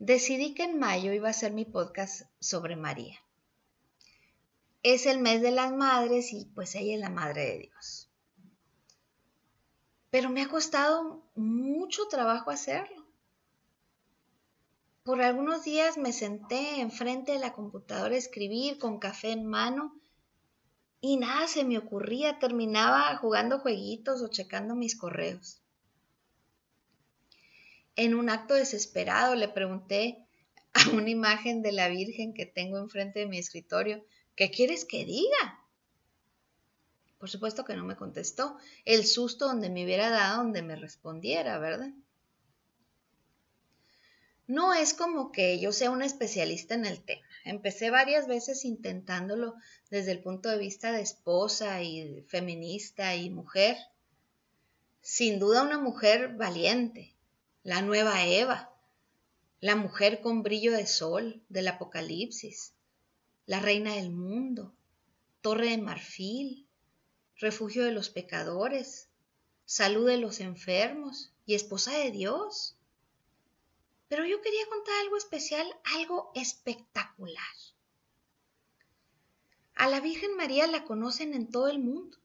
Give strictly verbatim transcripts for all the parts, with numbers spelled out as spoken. Decidí que en mayo iba a hacer mi podcast sobre María. Es el mes de las madres y pues ella es la madre de Dios. Pero me ha costado mucho trabajo hacerlo. Por algunos días me senté enfrente de la computadora a escribir con café en mano y nada se me ocurría, terminaba jugando jueguitos o checando mis correos. En un acto desesperado le pregunté a una imagen de la Virgen que tengo enfrente de mi escritorio, ¿qué quieres que diga? Por supuesto que no me contestó. El susto donde me hubiera dado, donde me respondiera, ¿verdad? No es como que yo sea una especialista en el tema. Empecé varias veces intentándolo desde el punto de vista de esposa y feminista y mujer. Sin duda una mujer valiente. La nueva Eva, la mujer con brillo de sol del Apocalipsis, la reina del mundo, torre de marfil, refugio de los pecadores, salud de los enfermos y esposa de Dios. Pero yo quería contar algo especial, algo espectacular. A la Virgen María la conocen en todo el mundo.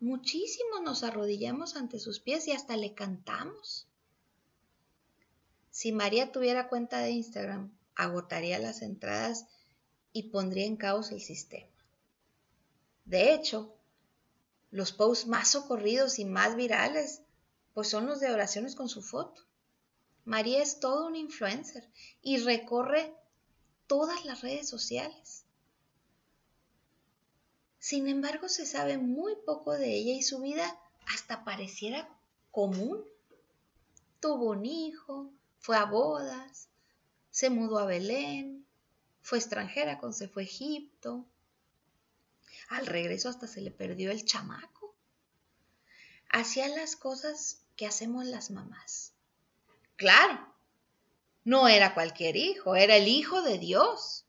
Muchísimos nos arrodillamos ante sus pies y hasta le cantamos. Si María tuviera cuenta de Instagram, agotaría las entradas y pondría en caos el sistema. De hecho, los posts más socorridos y más virales, pues son los de oraciones con su foto. María es todo un influencer y recorre todas las redes sociales. Sin embargo, se sabe muy poco de ella y su vida hasta pareciera común. Tuvo un hijo, fue a bodas, se mudó a Belén, fue extranjera cuando se fue a Egipto. Al regreso hasta se le perdió el chamaco. Hacía las cosas que hacemos las mamás. Claro, no era cualquier hijo, era el hijo de Dios.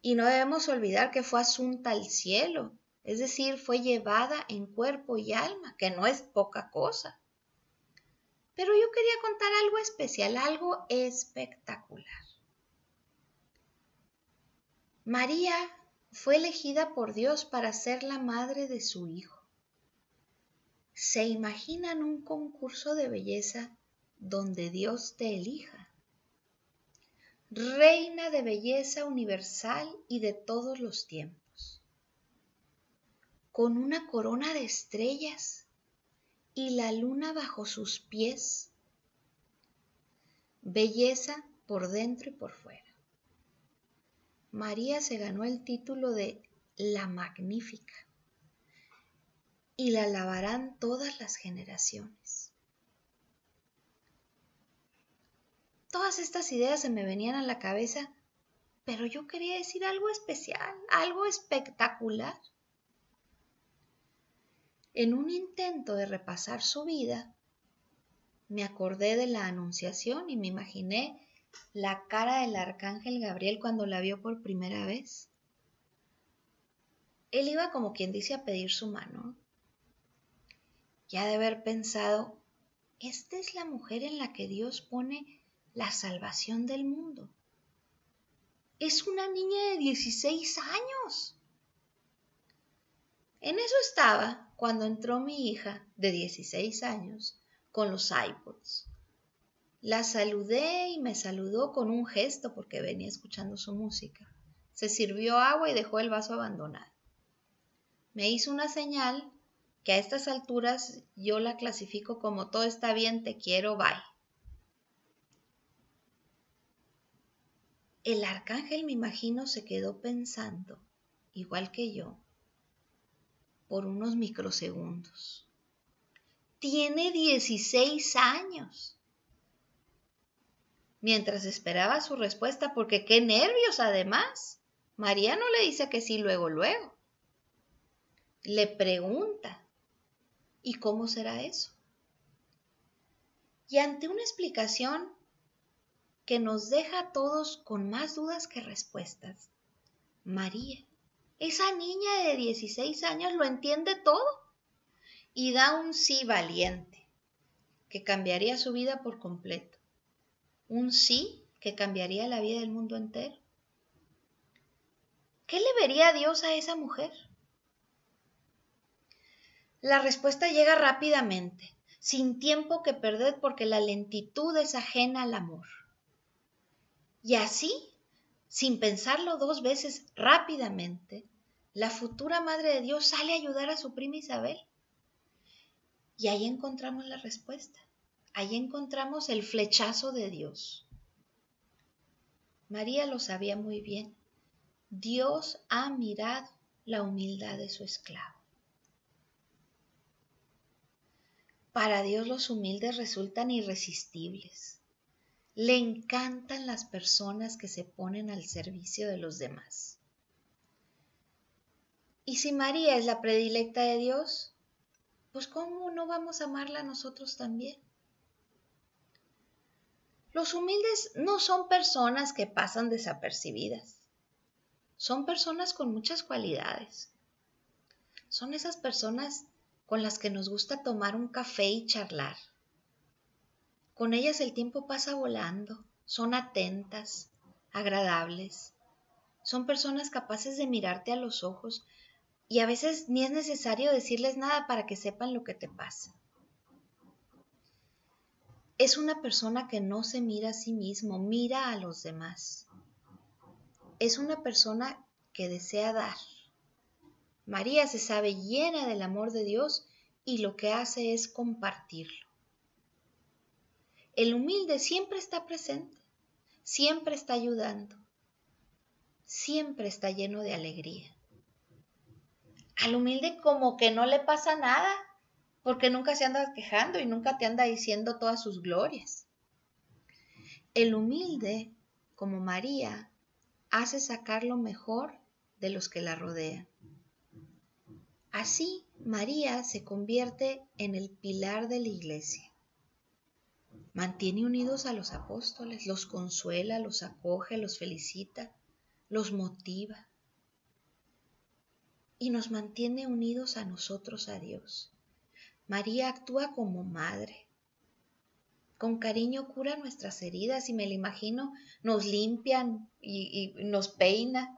Y no debemos olvidar que fue asunta al cielo, es decir, fue llevada en cuerpo y alma, que no es poca cosa. Pero yo quería contar algo especial, algo espectacular. María fue elegida por Dios para ser la madre de su hijo. ¿Se imaginan un concurso de belleza donde Dios te elija? Reina de belleza universal y de todos los tiempos. Con una corona de estrellas y la luna bajo sus pies, belleza por dentro y por fuera. María se ganó el título de la Magnífica y la alabarán todas las generaciones. Todas estas ideas se me venían a la cabeza, pero yo quería decir algo especial, algo espectacular. En un intento de repasar su vida, me acordé de la Anunciación y me imaginé la cara del arcángel Gabriel cuando la vio por primera vez. Él iba como quien dice a pedir su mano. Y ha de haber pensado, esta es la mujer en la que Dios pone la salvación del mundo. Es una niña de dieciséis años. En eso estaba cuando entró mi hija de dieciséis años con los iPods. La saludé y me saludó con un gesto porque venía escuchando su música. Se sirvió agua y dejó el vaso abandonado. Me hizo una señal que a estas alturas yo la clasifico como todo está bien, te quiero, bye. El arcángel, me imagino, se quedó pensando, igual que yo, por unos microsegundos. Tiene dieciséis años. Mientras esperaba su respuesta, porque qué nervios además. María no le dice que sí luego, luego. Le pregunta, ¿y cómo será eso? Y ante una explicación que nos deja a todos con más dudas que respuestas, María, esa niña de dieciséis años, lo entiende todo y da un sí valiente que cambiaría su vida por completo. un sí que cambiaría la vida del mundo entero. ¿Qué le vería Dios a esa mujer? La respuesta llega rápidamente, sin tiempo que perder porque la lentitud es ajena al amor. Y así, sin pensarlo dos veces rápidamente, la futura Madre de Dios sale a ayudar a su prima Isabel. Y ahí encontramos la respuesta. Ahí encontramos el flechazo de Dios. María lo sabía muy bien. Dios ha mirado la humildad de su esclavo. Para Dios los humildes resultan irresistibles. Le encantan las personas que se ponen al servicio de los demás. Y si María es la predilecta de Dios, pues ¿cómo no vamos a amarla nosotros también? Los humildes no son personas que pasan desapercibidas. Son personas con muchas cualidades. Son esas personas con las que nos gusta tomar un café y charlar. Con ellas el tiempo pasa volando. Son atentas, agradables. Son personas capaces de mirarte a los ojos y a veces ni es necesario decirles nada para que sepan lo que te pasa. Es una persona que no se mira a sí mismo, mira a los demás. Es una persona que desea dar. María se sabe llena del amor de Dios y lo que hace es compartirlo. El humilde siempre está presente, siempre está ayudando, siempre está lleno de alegría. Al humilde como que no le pasa nada, porque nunca se anda quejando y nunca te anda diciendo todas sus glorias. El humilde, como María, hace sacar lo mejor de los que la rodean. Así, María se convierte en el pilar de la iglesia. Mantiene unidos a los apóstoles, los consuela, los acoge, los felicita, los motiva. Y nos mantiene unidos a nosotros, a Dios. María actúa como madre. Con cariño cura nuestras heridas y me lo imagino, nos limpian y, y nos peina.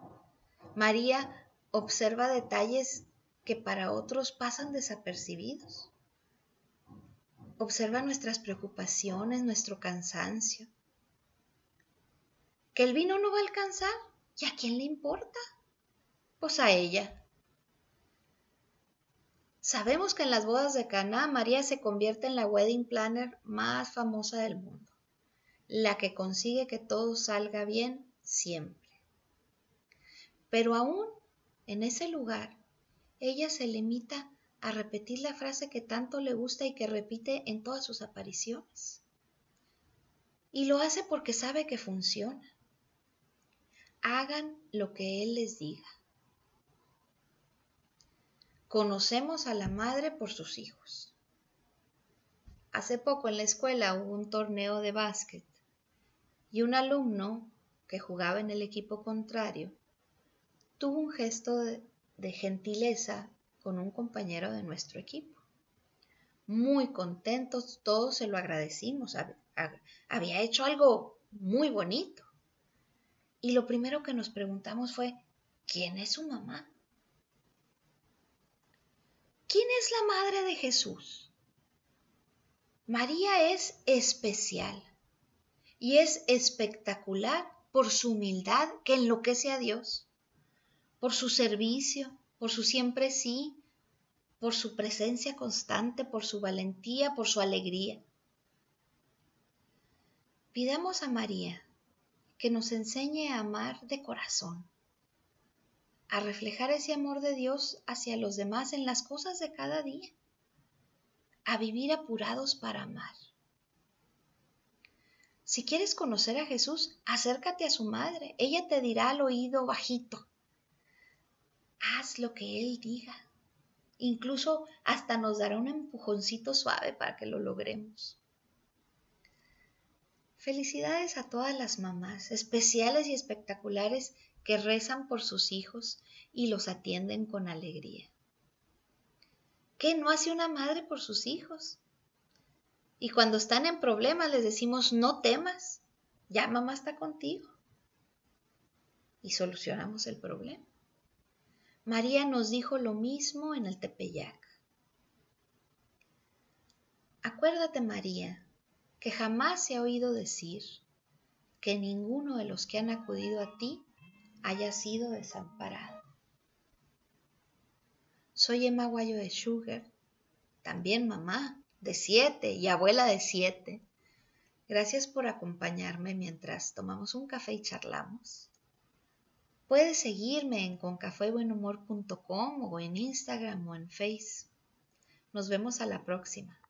María observa detalles que para otros pasan desapercibidos. Observa nuestras preocupaciones, nuestro cansancio. ¿Que el vino no va a alcanzar? ¿Y a quién le importa? Pues a ella. Sabemos que en las bodas de Caná, María se convierte en la wedding planner más famosa del mundo, la que consigue que todo salga bien siempre. Pero aún en ese lugar, ella se limita a repetir la frase que tanto le gusta y que repite en todas sus apariciones. Y lo hace porque sabe que funciona. Hagan lo que él les diga. Conocemos a la madre por sus hijos. Hace poco en la escuela hubo un torneo de básquet y un alumno que jugaba en el equipo contrario tuvo un gesto de, de gentileza con un compañero de nuestro equipo. Muy contentos, todos se lo agradecimos. Había hecho algo muy bonito. Y lo primero que nos preguntamos fue, ¿quién es su mamá? ¿Quién es la madre de Jesús? María es especial y es espectacular por su humildad que enloquece a Dios, por su servicio, por su siempre sí, por su presencia constante, por su valentía, por su alegría. Pidamos a María que nos enseñe a amar de corazón, a reflejar ese amor de Dios hacia los demás en las cosas de cada día, a vivir apurados para amar. Si quieres conocer a Jesús, acércate a su madre, ella te dirá al oído bajito. Haz lo que él diga, incluso hasta nos dará un empujoncito suave para que lo logremos. Felicidades a todas las mamás, especiales y espectaculares, que rezan por sus hijos y los atienden con alegría. ¿Qué no hace una madre por sus hijos? Y cuando están en problemas les decimos, no temas, ya mamá está contigo. Y solucionamos el problema. María nos dijo lo mismo en el Tepeyac. Acuérdate, María, que jamás se ha oído decir que ninguno de los que han acudido a ti haya sido desamparado. Soy Emma Guayo de Sugar, también mamá de siete y abuela de siete. Gracias por acompañarme mientras tomamos un café y charlamos. Puedes seguirme en concafeybuenhumor punto com o en Instagram o en Face. Nos vemos a la próxima.